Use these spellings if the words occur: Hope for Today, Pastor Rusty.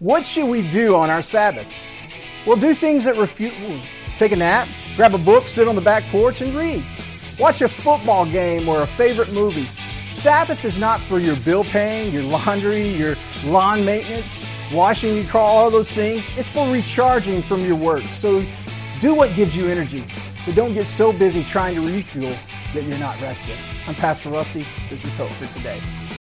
What should we do on our Sabbath? Well, do things that take a nap, grab a book, sit on the back porch and read. Watch a football game or a favorite movie. Sabbath is not for your bill paying, your laundry, your lawn maintenance, washing your car, all those things. It's for recharging from your work. So do what gives you energy, but don't get so busy trying to refuel that you're not rested. I'm Pastor Rusty. This is Hope for Today.